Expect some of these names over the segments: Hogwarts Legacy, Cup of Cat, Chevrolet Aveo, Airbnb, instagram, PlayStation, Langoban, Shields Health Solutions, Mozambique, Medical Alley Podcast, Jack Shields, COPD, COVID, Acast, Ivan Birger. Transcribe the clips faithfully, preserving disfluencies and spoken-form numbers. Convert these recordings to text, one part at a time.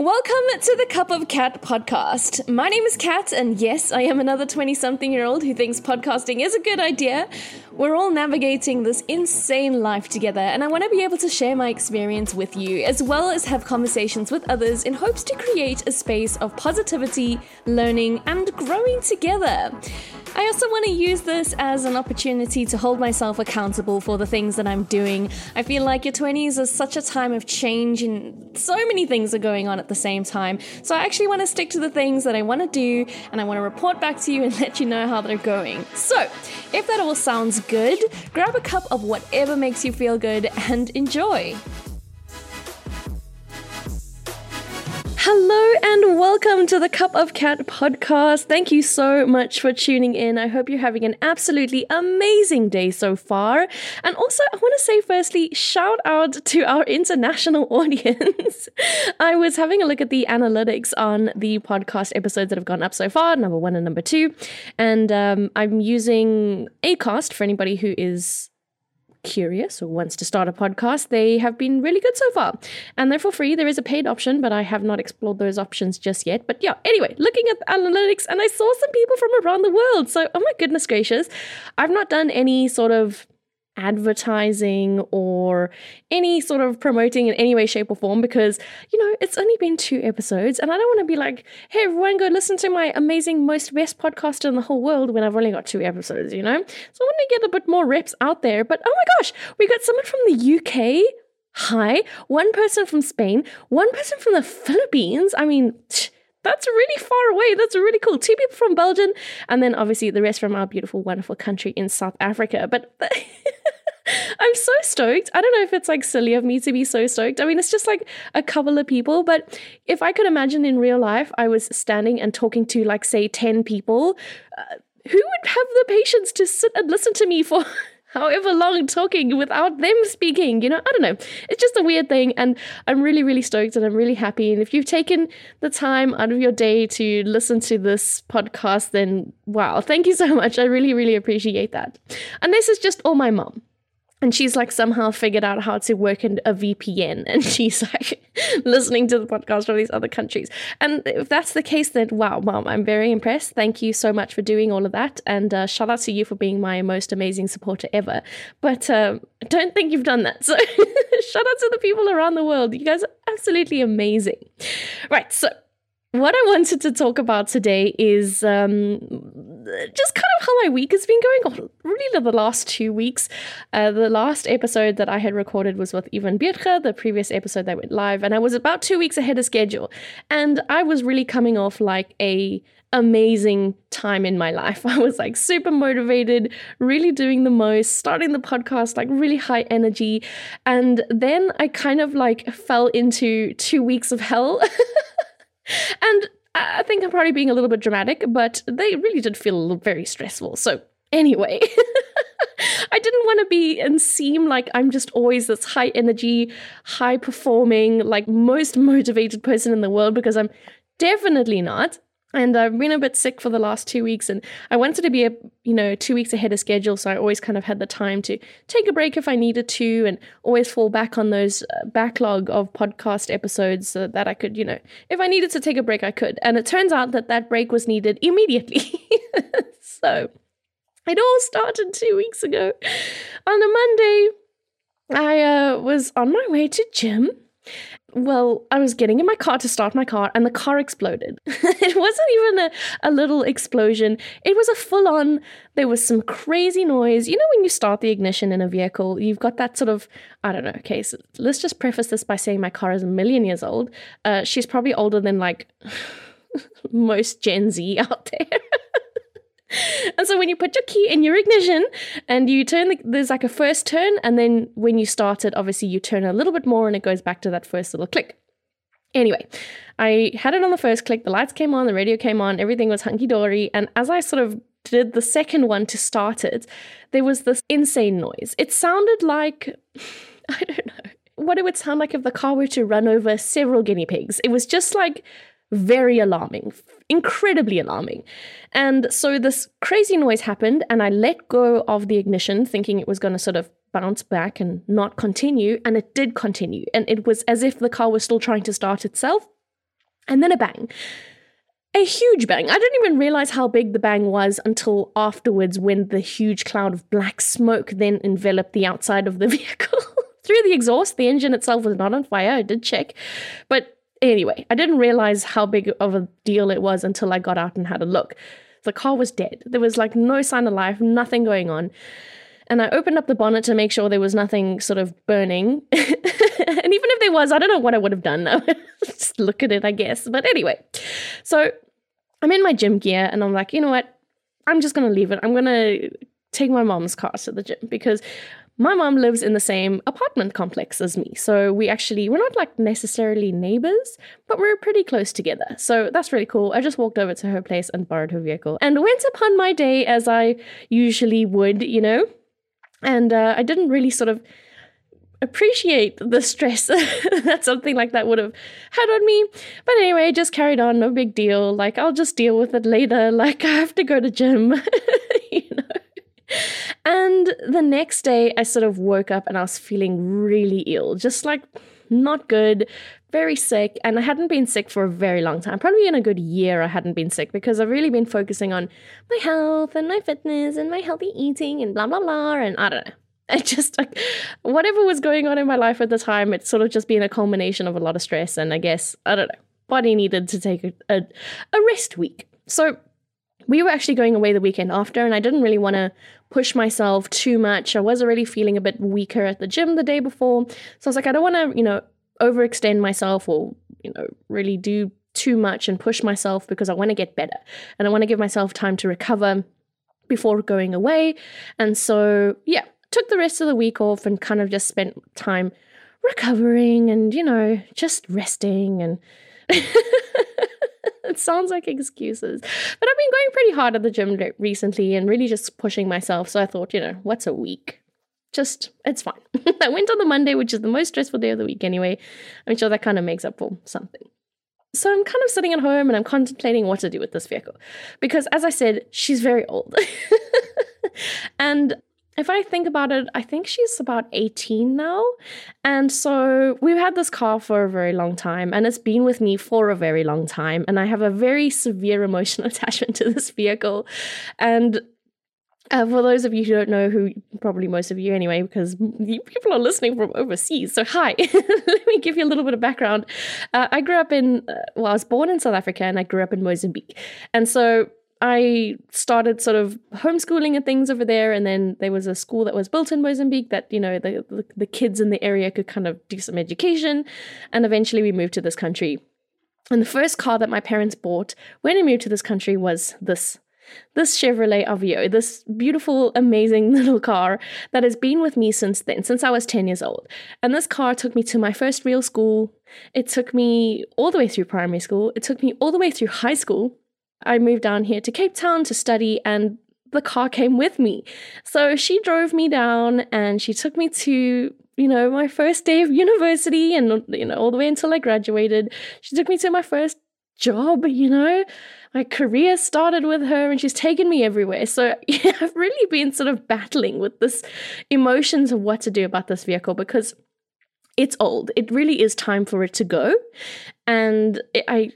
Welcome to the Cup of Cat podcast. My name is Kat, and yes, I am another twenty-something-year-old who thinks podcasting is a good idea. We're all navigating this insane life together, and I want to be able to share my experience with you, as well as have conversations with others in hopes to create a space of positivity, learning, and growing together. I also want to use this as an opportunity to hold myself accountable for the things that I'm doing. I feel like your twenties is such a time of change and so many things are going on at the same time. So I actually want to stick to the things that I want to do, and I want to report back to you and let you know how they're going. So if that all sounds good, grab a cup of whatever makes you feel good and enjoy. Hello and welcome to the Cup of Cat podcast. Thank you so much for tuning in. I hope you're having an absolutely amazing day so far. And also, I want to say firstly, shout out to our international audience. I was having a look at the analytics on the podcast episodes that have gone up so far, number one and number two. And um, I'm using Acast for anybody who is curious or wants to start a podcast. They have been really good so far, and they're for free. There is a paid option, but I have not explored those options just yet. But yeah, anyway, looking at the analytics, and I saw some people from around the world. So, oh my goodness gracious, I've not done any sort of advertising or any sort of promoting in any way, shape or form, because, you know, it's only been two episodes and I don't want to be like, hey everyone, go listen to my amazing, most best podcast in the whole world when I've only got two episodes, you know? So I want to get a bit more reps out there. But oh my gosh, we got someone from the U K. Hi. One person from Spain. One person from the Philippines. I mean, tch, that's really far away. That's really cool. Two people from Belgium, and then obviously the rest from our beautiful, wonderful country in South Africa. But I'm so stoked. I don't know if it's like silly of me to be so stoked. I mean, it's just like a couple of people, but if I could imagine in real life, I was standing and talking to like, say, ten people, uh, who would have the patience to sit and listen to me for however long talking without them speaking, you know? I don't know. It's just a weird thing. And I'm really, really stoked and I'm really happy. And if you've taken the time out of your day to listen to this podcast, then wow, thank you so much. I really, really appreciate that. And this is just all my mom. And she's like somehow figured out how to work in a V P N. And she's like listening to the podcast from these other countries. And if that's the case, then wow, mom, I'm very impressed. Thank you so much for doing all of that. And uh, shout out to you for being my most amazing supporter ever. But um, I don't think you've done that. So shout out to the people around the world. You guys are absolutely amazing. Right. So what I wanted to talk about today is um, just kind of how my week has been going on, really, the last two weeks. Uh, the last episode that I had recorded was with Ivan Birger, the previous episode that went live, and I was about two weeks ahead of schedule. And I was really coming off like a amazing time in my life. I was like super motivated, really doing the most, starting the podcast, like really high energy. And then I kind of like fell into two weeks of hell. And I think I'm probably being a little bit dramatic, but they really did feel very stressful. So anyway, I didn't want to be and seem like I'm just always this high energy, high performing, like most motivated person in the world, because I'm definitely not. And I've been a bit sick for the last two weeks and I wanted to be, a, you know, two weeks ahead of schedule. So I always kind of had the time to take a break if I needed to and always fall back on those backlog of podcast episodes so that I could, you know, if I needed to take a break, I could. And it turns out that that break was needed immediately. So it all started two weeks ago. On a Monday, I uh, was on my way to gym. Well, I was getting in my car to start my car and the car exploded. It wasn't even a, a little explosion. It was a full on, there was some crazy noise. You know, when you start the ignition in a vehicle, you've got that sort of, I don't know. Okay, so let's just preface this by saying my car is a million years old. Uh, she's probably older than like most Gen Z out there. And so when you put your key in your ignition and you turn, the, there's like a first turn. And then when you start it, obviously you turn a little bit more and it goes back to that first little click. Anyway, I had it on the first click. The lights came on, the radio came on, everything was hunky-dory. And as I sort of did the second one to start it, there was this insane noise. It sounded like, I don't know, what it would sound like if the car were to run over several guinea pigs. It was just like very alarming, incredibly alarming. And so this crazy noise happened and I let go of the ignition thinking it was going to sort of bounce back and not continue. And it did continue. And it was as if the car was still trying to start itself. And then a bang. A huge bang. I didn't even realize how big the bang was until afterwards, when the huge cloud of black smoke then enveloped the outside of the vehicle. Through the exhaust, the engine itself was not on fire. I did check. But anyway, I didn't realize how big of a deal it was until I got out and had a look. The car was dead. There was like no sign of life, nothing going on. And I opened up the bonnet to make sure there was nothing sort of burning. And even if there was, I don't know what I would have done. I would just look at it, I guess. But anyway, so I'm in my gym gear and I'm like, you know what? I'm just going to leave it. I'm going to take my mom's car to the gym, because my mom lives in the same apartment complex as me. So we actually, we're not like necessarily neighbors, but we're pretty close together. So that's really cool. I just walked over to her place and borrowed her vehicle and went upon my day as I usually would, you know. And uh, I didn't really sort of appreciate the stress that something like that would have had on me. But anyway, just carried on, no big deal. Like, I'll just deal with it later. Like, I have to go to gym, you know. And the next day, I sort of woke up and I was feeling really ill, just like not good, very sick. And I hadn't been sick for a very long time, probably in a good year I hadn't been sick, because I've really been focusing on my health and my fitness and my healthy eating and blah, blah, blah. And I don't know. I just, like, whatever was going on in my life at the time, it's sort of just been a culmination of a lot of stress. And I guess, I don't know, body needed to take a, a, a rest week. So we were actually going away the weekend after, and I didn't really want to push myself too much. I was already feeling a bit weaker at the gym the day before. So I was like, I don't want to, you know, overextend myself or, you know, really do too much and push myself, because I want to get better and I want to give myself time to recover before going away. And so, yeah, took the rest of the week off and kind of just spent time recovering and, you know, just resting and... It sounds like excuses, but I've been going pretty hard at the gym recently and really just pushing myself. So I thought, you know, what's a week? Just, it's fine. I went on the Monday, which is the most stressful day of the week anyway. I'm sure that kind of makes up for something. So I'm kind of sitting at home and I'm contemplating what to do with this vehicle, because as I said, she's very old. And if I think about it, I think she's about eighteen now. And so we've had this car for a very long time, and it's been with me for a very long time. And I have a very severe emotional attachment to this vehicle. And uh, for those of you who don't know, who probably most of you anyway, because people are listening from overseas. So hi, let me give you a little bit of background. Uh, I grew up in, uh, well, I was born in South Africa and I grew up in Mozambique. And so I started sort of homeschooling and things over there, and then there was a school that was built in Mozambique that, you know, the, the, the kids in the area could kind of do some education, and eventually we moved to this country. And the first car that my parents bought when we moved to this country was this, this Chevrolet Aveo, this beautiful, amazing little car that has been with me since then, since I was ten years old. And this car took me to my first real school. It took me all the way through primary school. It took me all the way through high school. I moved down here to Cape Town to study, and the car came with me. So she drove me down and she took me to, you know, my first day of university and, you know, all the way until I graduated. She took me to my first job, you know, my career started with her, and she's taken me everywhere. So yeah, I've really been sort of battling with this emotions of what to do about this vehicle, because it's old. It really is time for it to go. And it, I...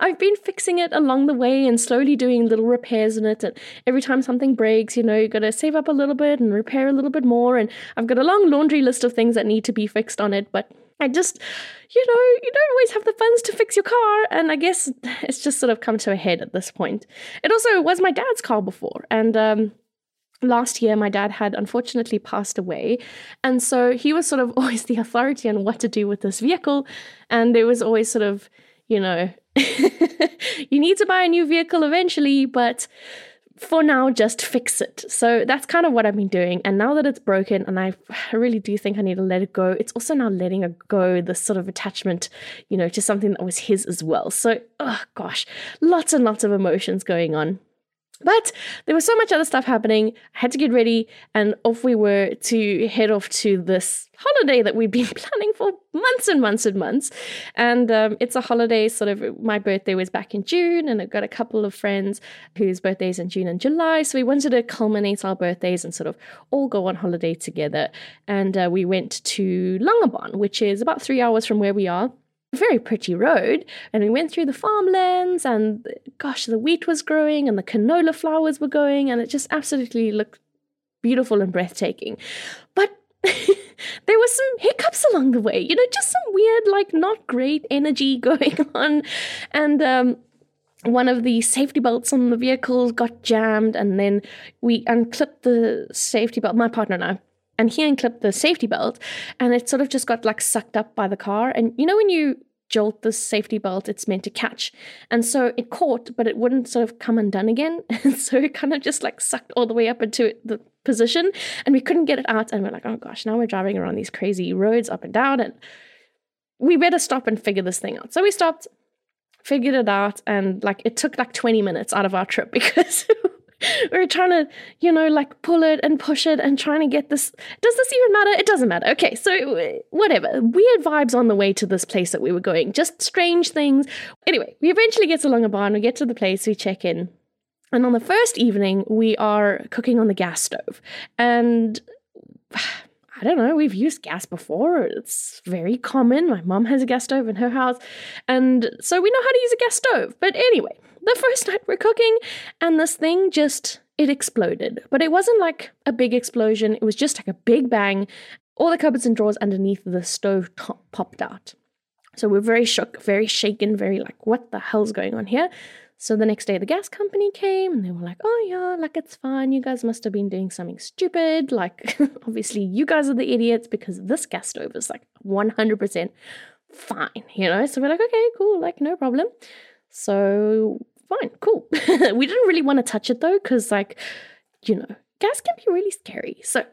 I've been fixing it along the way and slowly doing little repairs in it. And every time something breaks, you know, you got to save up a little bit and repair a little bit more. And I've got a long laundry list of things that need to be fixed on it. But I just, you know, you don't always have the funds to fix your car. And I guess it's just sort of come to a head at this point. It also was my dad's car before. And um, last year, my dad had unfortunately passed away. And so he was sort of always the authority on what to do with this vehicle. And it was always sort of, you know, you need to buy a new vehicle eventually, but for now, just fix it. So that's kind of what I've been doing. And now that it's broken, and I really do think I need to let it go, it's also now letting it go, this sort of attachment, you know, to something that was his as well. So, oh gosh, lots and lots of emotions going on. But there was so much other stuff happening. I had to get ready, and off we were to head off to this holiday that we'd been planning for months and months and months. And um, it's a holiday, sort of, my birthday was back in June, and I've got a couple of friends whose birthdays in June and July. So we wanted to culminate our birthdays and sort of all go on holiday together. And uh, we went to Langoban, which is about three hours from where we are. very pretty road, and we went through the farmlands, and gosh, the wheat was growing and the canola flowers were going, and it just absolutely looked beautiful and breathtaking. But there were some hiccups along the way, you know, just some weird, like, not great energy going on. And um, one of the safety belts on the vehicle got jammed, and then we unclipped the safety belt, my partner and I, and he unclipped the safety belt, and it sort of just got, like, sucked up by the car. And you know when you jolt the safety belt, it's meant to catch. And so it caught, but it wouldn't sort of come undone again. And so it kind of just, like, sucked all the way up into it, the position, and we couldn't get it out. And we're like, oh gosh, now we're driving around these crazy roads up and down, and we better stop and figure this thing out. So we stopped, figured it out, and, like, it took like twenty minutes out of our trip because we were trying to, you know, like, pull it and push it and trying to get this. Does this even matter? It doesn't matter. Okay, so whatever. Weird vibes on the way to this place that we were going. Just strange things. Anyway, we eventually get to Langoban. We get to the place. We check in. And on the first evening, we are cooking on the gas stove. And I don't know, we've used gas before. It's very common. My mom has a gas stove in her house. And so we know how to use a gas stove. But anyway, the first night we're cooking, and this thing just, it exploded. But it wasn't like a big explosion. It was just like a big bang. All the cupboards and drawers underneath the stove top popped out. So we're very shook, very shaken, very like, what the hell's going on here? So the next day the gas company came, and they were like, oh yeah, like, it's fine. You guys must have been doing something stupid. Like, obviously you guys are the idiots because this gas stove is like one hundred percent fine, you know? So we're like, okay, cool, like, no problem. So fine, cool. We didn't really want to touch it though, because, like, you know, gas can be really scary. So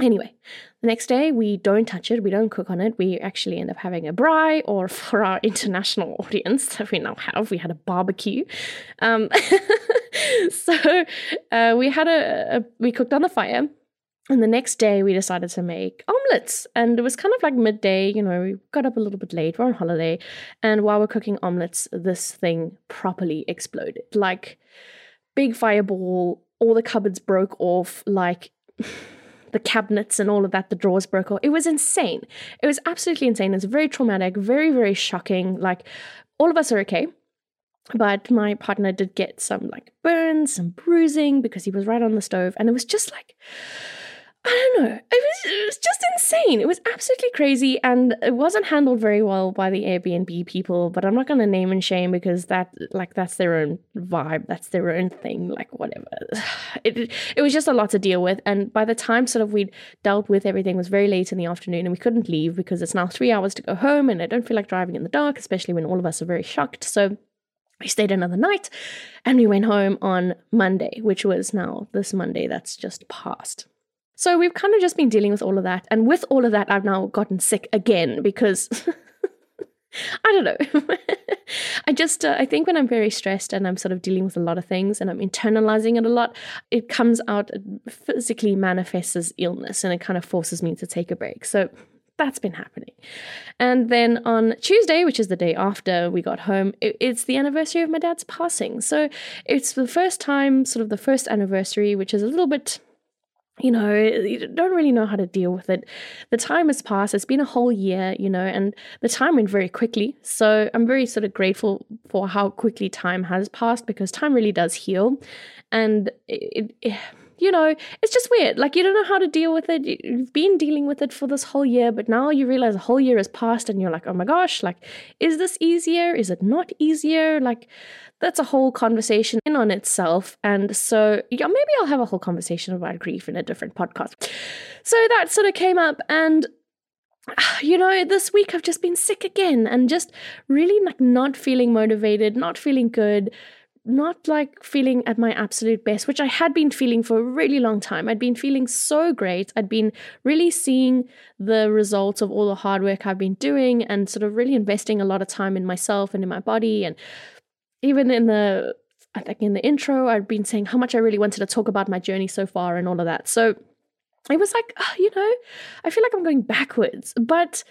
anyway, the next day we don't touch it. We don't cook on it. We actually end up having a braai, or for our international audience that we now have, we had a barbecue. Um, so uh, we had a, a we cooked on the fire. And the next day we decided to make omelets, and it was kind of like midday, you know, we got up a little bit late, we're on holiday. And while we're cooking omelets, this thing properly exploded, like big fireball, all the cupboards broke off, like the cabinets and all of that, the drawers broke off. It was insane. It was absolutely insane. It's very traumatic, very, very shocking. Like, all of us are okay. But my partner did get some, like, burns, some bruising because he was right on the stove. And it was just like, I don't know. It was, it was just insane. It was absolutely crazy. And it wasn't handled very well by the Airbnb people, but I'm not going to name and shame because that, like, that's their own vibe. That's their own thing. Like, whatever. It it was just a lot to deal with. And by the time sort of we'd dealt with everything, it was very late in the afternoon, and we couldn't leave because it's now three hours to go home. And I don't feel like driving in the dark, especially when all of us are very shocked. So we stayed another night, and we went home on Monday, which was now this Monday that's just passed. So we've kind of just been dealing with all of that. And with all of that, I've now gotten sick again because, I don't know. I just, uh, I think when I'm very stressed and I'm sort of dealing with a lot of things and I'm internalizing it a lot, it comes out, it physically manifests as illness, and it kind of forces me to take a break. So that's been happening. And then on Tuesday, which is the day after we got home, it's the anniversary of my dad's passing. So it's the first time, sort of the first anniversary, which is a little bit, you know, you don't really know how to deal with it. The time has passed. It's been a whole year, you know, and the time went very quickly. So I'm very sort of grateful for how quickly time has passed, because time really does heal. And it, it you know, it's just weird. Like, you don't know how to deal with it. You've been dealing with it for this whole year, but now you realize a whole year has passed, and you're like, oh my gosh, like, is this easier? Is it not easier? Like, that's a whole conversation in on itself. And so, yeah, maybe I'll have a whole conversation about grief in a different podcast. So that sort of came up, and you know, this week I've just been sick again, and just really, like, not feeling motivated, not feeling good, not like feeling at my absolute best, which I had been feeling for a really long time. I'd been feeling so great. I'd been really seeing the results of all the hard work I've been doing, and sort of really investing a lot of time in myself and in my body. And even in the, I think in the intro, I'd been saying how much I really wanted to talk about my journey so far and all of that. So it was like, you know, I feel like I'm going backwards, but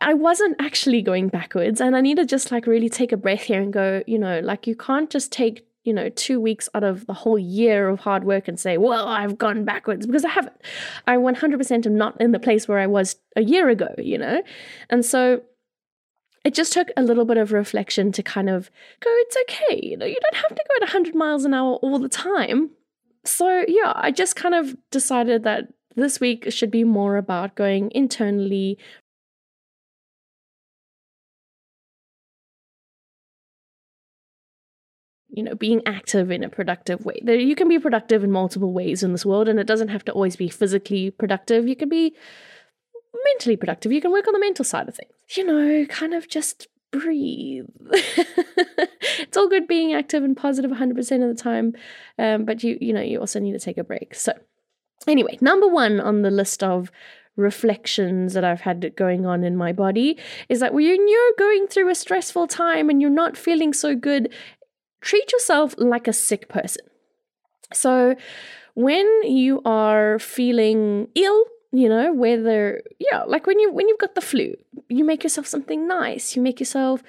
I wasn't actually going backwards. And I need to just, like, really take a breath here and go, you know, like, you can't just take, you know, two weeks out of the whole year of hard work and say, well, I've gone backwards, because I haven't. I one hundred percent am not in the place where I was a year ago, you know? And so it just took a little bit of reflection to kind of go, it's okay, you know, you don't have to go at one hundred miles an hour all the time. So yeah, I just kind of decided that this week should be more about going internally, you know, being active in a productive way. There, you can be productive in multiple ways in this world, and it doesn't have to always be physically productive. You can be mentally productive. You can work on the mental side of things. You know, kind of just breathe. It's all good being active and positive one hundred percent of the time, um, but you you know, you also need to take a break. So anyway, number one on the list of reflections that I've had going on in my body is that when you're going through a stressful time and you're not feeling so good, treat yourself like a sick person. So when you are feeling ill, you know, whether, yeah, like when, you, when you've got the flu, you make yourself something nice. You make yourself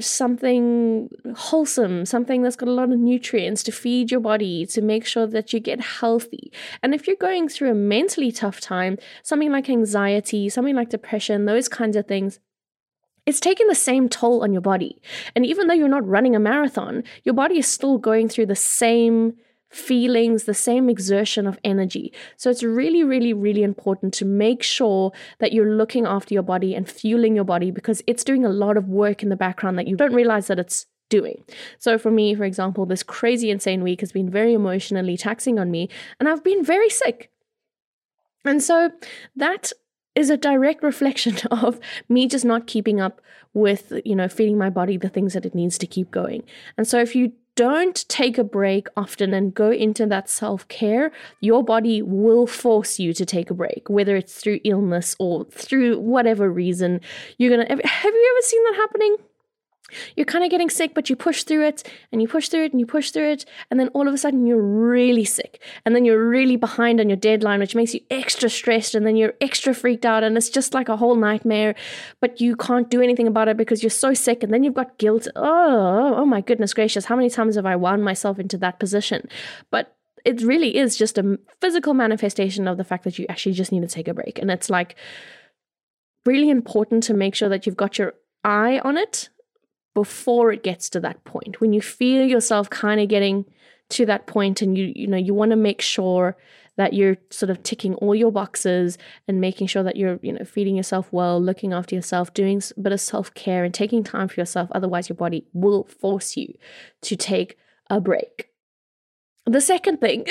something wholesome, something that's got a lot of nutrients to feed your body, to make sure that you get healthy. And if you're going through a mentally tough time, something like anxiety, something like depression, those kinds of things, it's taking the same toll on your body. And even though you're not running a marathon, your body is still going through the same feelings, the same exertion of energy. So it's really, really, really important to make sure that you're looking after your body and fueling your body, because it's doing a lot of work in the background that you don't realize that it's doing. So for me, for example, this crazy, insane week has been very emotionally taxing on me, and I've been very sick. And so that is a direct reflection of me just not keeping up with, you know, feeding my body the things that it needs to keep going. And so if you don't take a break often and go into that self-care, your body will force you to take a break, whether it's through illness or through whatever reason. You're going to, have you ever seen that happening? You're kind of getting sick, but you push through it and you push through it and you push through it. And then all of a sudden you're really sick, and then you're really behind on your deadline, which makes you extra stressed, and then you're extra freaked out, and it's just like a whole nightmare, but you can't do anything about it because you're so sick. And then you've got guilt. Oh, oh my goodness gracious. How many times have I wound myself into that position? But it really is just a physical manifestation of the fact that you actually just need to take a break. And it's like really important to make sure that you've got your eye on it before it gets to that point. When you feel yourself kind of getting to that point, and you you know you want to make sure that you're sort of ticking all your boxes and making sure that you're, you know, feeding yourself well, looking after yourself, doing a bit of self-care and taking time for yourself. Otherwise your body will force you to take a break. The second thing,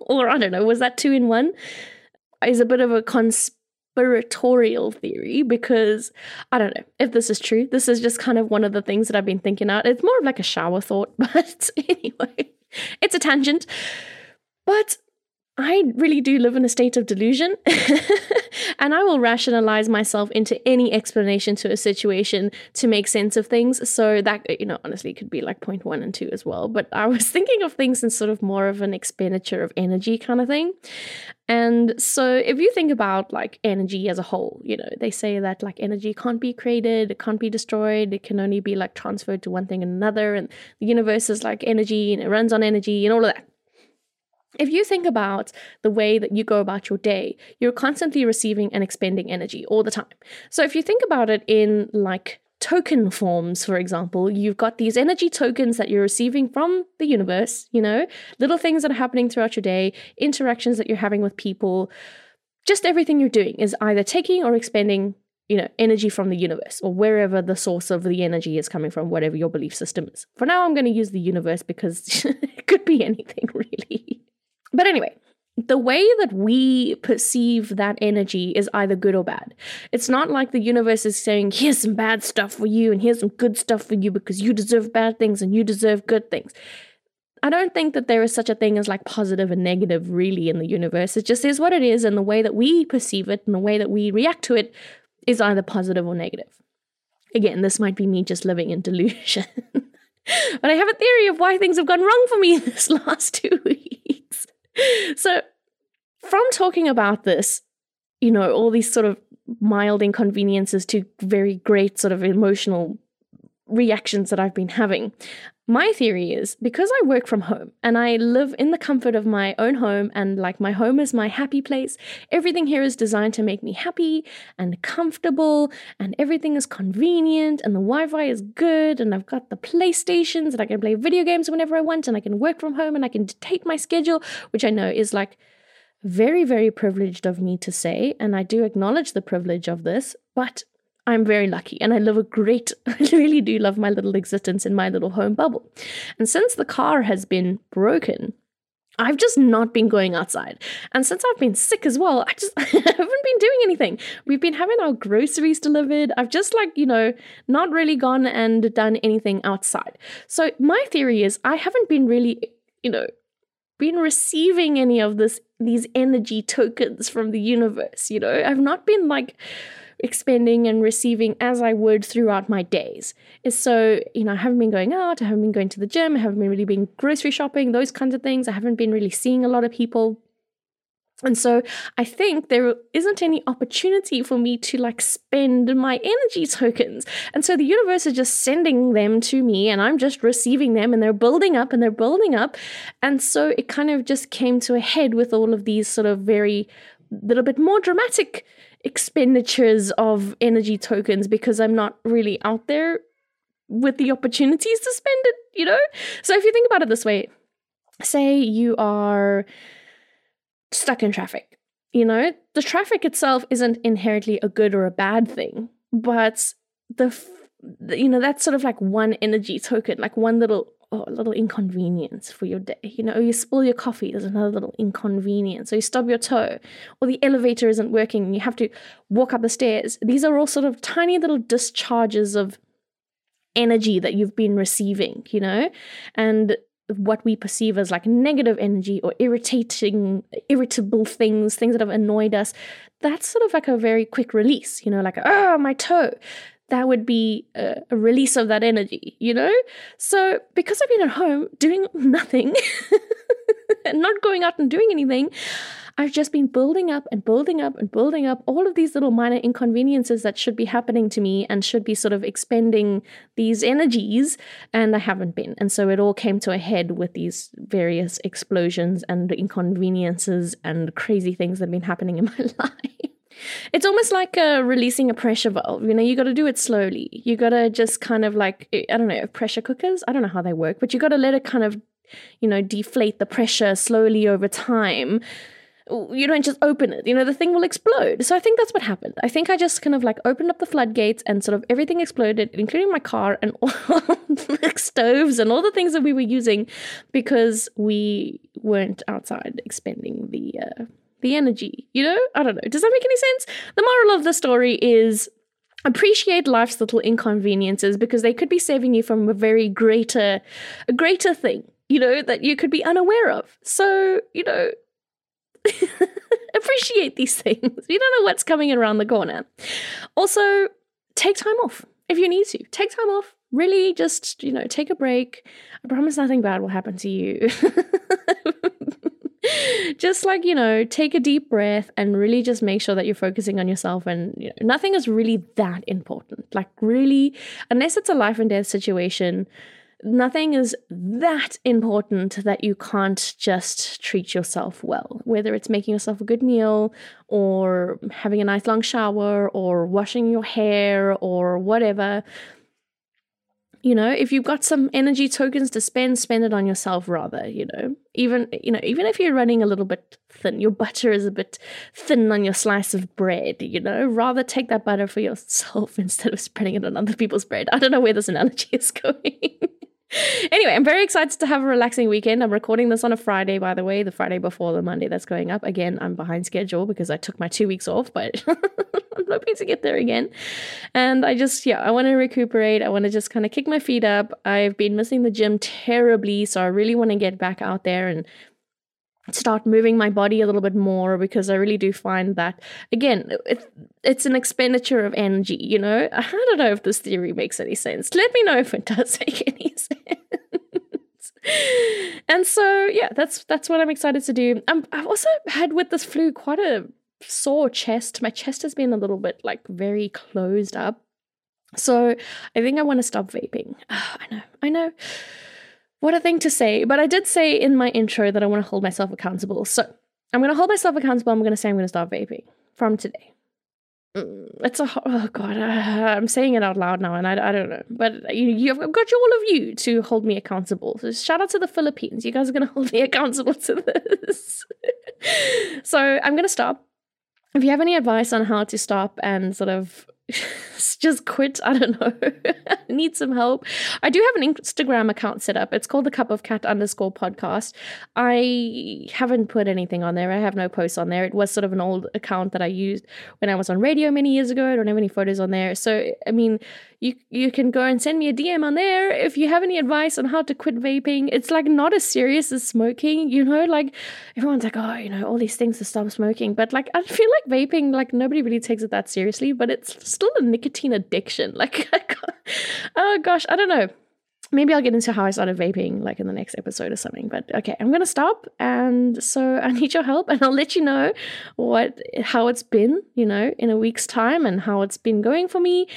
or I don't know, was that two in one, is a bit of a cons. conspiratorial theory, because I don't know if this is true. This is just kind of one of the things that I've been thinking out. It's more of like a shower thought, but anyway, it's a tangent. But I really do live in a state of delusion, and I will rationalize myself into any explanation to a situation to make sense of things. So that, you know, honestly could be like point one and two as well. But I was thinking of things in sort of more of an expenditure of energy kind of thing. And so if you think about like energy as a whole, you know, they say that like energy can't be created, it can't be destroyed, it can only be like transferred to one thing and another. And the universe is like energy, and it runs on energy and all of that. If you think about the way that you go about your day, you're constantly receiving and expending energy all the time. So if you think about it in like token forms, for example, you've got these energy tokens that you're receiving from the universe, you know, little things that are happening throughout your day, interactions that you're having with people, just everything you're doing is either taking or expending, you know, energy from the universe, or wherever the source of the energy is coming from, whatever your belief system is. For now, I'm going to use the universe because it could be anything really. But anyway, the way that we perceive that energy is either good or bad. It's not like the universe is saying, here's some bad stuff for you and here's some good stuff for you because you deserve bad things and you deserve good things. I don't think that there is such a thing as like positive and negative really in the universe. It just is what it is, and the way that we perceive it and the way that we react to it is either positive or negative. Again, this might be me just living in delusion. But I have a theory of why things have gone wrong for me this last two weeks. So from talking about this, you know, all these sort of mild inconveniences to very great sort of emotional reactions that I've been having. My theory is, because I work from home and I live in the comfort of my own home, and like my home is my happy place, everything here is designed to make me happy and comfortable, and everything is convenient, and the Wi-Fi is good, and I've got the PlayStations and I can play video games whenever I want, and I can work from home and I can dictate my schedule, which I know is like very, very privileged of me to say, and I do acknowledge the privilege of this, but I'm very lucky and I live a great, I really do love my little existence in my little home bubble. And since the car has been broken, I've just not been going outside. And since I've been sick as well, I just I haven't been doing anything. We've been having our groceries delivered. I've just like, you know, not really gone and done anything outside. So my theory is I haven't been really, you know, been receiving any of this, these energy tokens from the universe, you know. I've not been like expending and receiving as I would throughout my days. So, you know, I haven't been going out, I haven't been going to the gym, I haven't been really been grocery shopping, those kinds of things. I haven't been really seeing a lot of people. And so I think there isn't any opportunity for me to like spend my energy tokens. And so the universe is just sending them to me and I'm just receiving them, and they're building up and they're building up. And so it kind of just came to a head with all of these sort of very little bit more dramatic expenditures of energy tokens, because I'm not really out there with the opportunities to spend it, you know? So if you think about it this way, say you are stuck in traffic, you know, the traffic itself isn't inherently a good or a bad thing, but the, you know, that's sort of like one energy token, like one little oh, a little inconvenience for your day. You know, you spill your coffee, there's another little inconvenience. Or you stub your toe, or the elevator isn't working and you have to walk up the stairs. These are all sort of tiny little discharges of energy that you've been receiving, you know, and what we perceive as like negative energy or irritating, irritable things, things that have annoyed us. That's sort of like a very quick release, you know, like, oh, my toe. That would be a release of that energy, you know? So because I've been at home doing nothing and not going out and doing anything, I've just been building up and building up and building up all of these little minor inconveniences that should be happening to me and should be sort of expending these energies, and I haven't been. And so it all came to a head with these various explosions and inconveniences and crazy things that have been happening in my life. It's almost like uh, releasing a pressure valve. You know, you got to do it slowly. You got to just kind of like, I don't know, pressure cookers. I don't know how they work, but you got to let it kind of, you know, deflate the pressure slowly over time. You don't just open it, you know, the thing will explode. So I think that's what happened. I think I just kind of like opened up the floodgates and sort of everything exploded, including my car and all the stoves and all the things that we were using, because we weren't outside expending the... Uh, the energy, you know? I don't know. Does that make any sense? The moral of the story is appreciate life's little inconveniences, because they could be saving you from a very greater, a greater thing, you know, that you could be unaware of. So, you know, appreciate these things. You don't know what's coming around the corner. Also, take time off if you need to. Take time off. Really just, you know, take a break. I promise nothing bad will happen to you. Just like, you know, take a deep breath and really just make sure that you're focusing on yourself, and you know, nothing is really that important. Like really, unless it's a life and death situation, nothing is that important that you can't just treat yourself well, whether it's making yourself a good meal or having a nice long shower or washing your hair or whatever. You know, if you've got some energy tokens to spend, spend it on yourself rather, you know. Even, you know, even if you're running a little bit thin, your butter is a bit thin on your slice of bread, you know, rather take that butter for yourself instead of spreading it on other people's bread. I don't know where this analogy is going. Anyway, I'm very excited to have a relaxing weekend. I'm recording this on a Friday, by the way, the Friday before the Monday that's going up. Again, I'm behind schedule because I took my two weeks off, but I'm hoping to get there again. And I just, yeah, I want to recuperate. I want to just kind of kick my feet up. I've been missing the gym terribly, so I really want to get back out there and start moving my body a little bit more, because I really do find that, again, it, it's an expenditure of energy, you know? I don't know if this theory makes any sense. Let me know if it does make any sense. And so, yeah, that's that's what I'm excited to do. Um, I've also had with this flu quite a sore chest. My chest has been a little bit like very closed up. So I think I want to stop vaping. Oh, I know, I know. What a thing to say. But I did say in my intro that I want to hold myself accountable. So I'm going to hold myself accountable. I'm going to say I'm going to stop vaping from today. It's a, oh God, I'm saying it out loud now and I, I don't know. But you, you've I've got you, all of you to hold me accountable. So shout out to the Philippines. You guys are going to hold me accountable to this. So I'm going to stop. If you have any advice on how to stop and sort of just quit, I don't know, need some help. I do have an Instagram account set up. It's called the Cup of Cat underscore podcast. I haven't put anything on there. I have no posts on there. It was sort of an old account that I used when I was on radio many years ago. I don't have any photos on there. So, I mean, you you can go and send me a D M on there if you have any advice on how to quit vaping. It's like not as serious as smoking, you know, like everyone's like, oh, you know, all these things to stop smoking. But like, I feel like vaping, like nobody really takes it that seriously, but it's still a nicotine addiction. Like, oh gosh, I don't know. Maybe I'll get into how I started vaping like in the next episode or something. But okay, I'm going to stop. And so I need your help and I'll let you know what, how it's been, you know, in a week's time and how it's been going for me.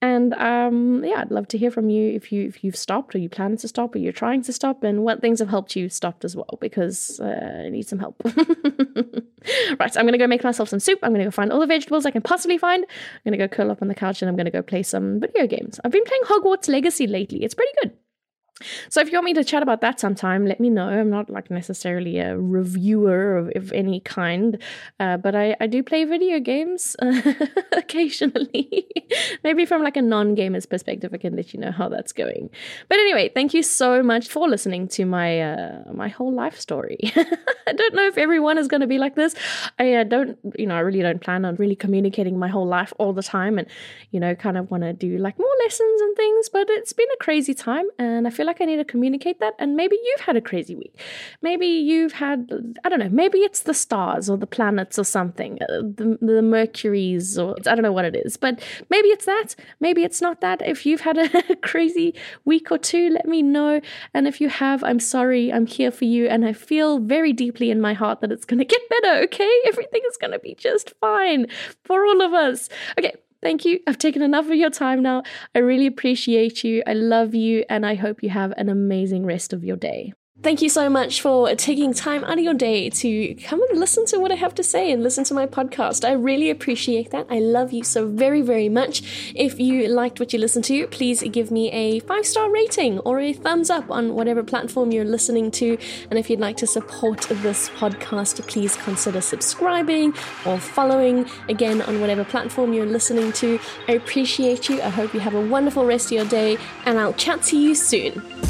And um, yeah, I'd love to hear from you if, you if you've stopped or you plan to stop or you're trying to stop and what things have helped you stop as well, because uh, I need some help. Right, so I'm going to go make myself some soup. I'm going to go find all the vegetables I can possibly find. I'm going to go curl up on the couch and I'm going to go play some video games. I've been playing Hogwarts Legacy lately. It's pretty good. So if you want me to chat about that sometime, let me know. I'm not like necessarily a reviewer of, of any kind, uh, but I, I do play video games uh, occasionally. Maybe from like a non-gamer's perspective, I can let you know how that's going. But anyway, thank you so much for listening to my uh, my whole life story. I don't know if everyone is going to be like this. I uh, don't, you know, I really don't plan on really communicating my whole life all the time and, you know, kind of want to do like more lessons and things, but it's been a crazy time and I feel like I need to communicate that. And maybe you've had a crazy week. Maybe you've had, I don't know, maybe it's the stars or the planets or something, the, the Mercuries or I don't know what it is, but maybe it's that. Maybe it's not that. If you've had a crazy week or two, let me know. And if you have, I'm sorry, I'm here for you. And I feel very deeply in my heart that it's going to get better. Okay. Everything is going to be just fine for all of us. Okay. Thank you. I've taken enough of your time now. I really appreciate you. I love you. And I hope you have an amazing rest of your day. Thank you so much for taking time out of your day to come and listen to what I have to say and listen to my podcast. I really appreciate that. I love you so very, very much. If you liked what you listened to, please give me a five-star rating or a thumbs up on whatever platform you're listening to. And if you'd like to support this podcast, please consider subscribing or following again on whatever platform you're listening to. I appreciate you. I hope you have a wonderful rest of your day and I'll chat to you soon.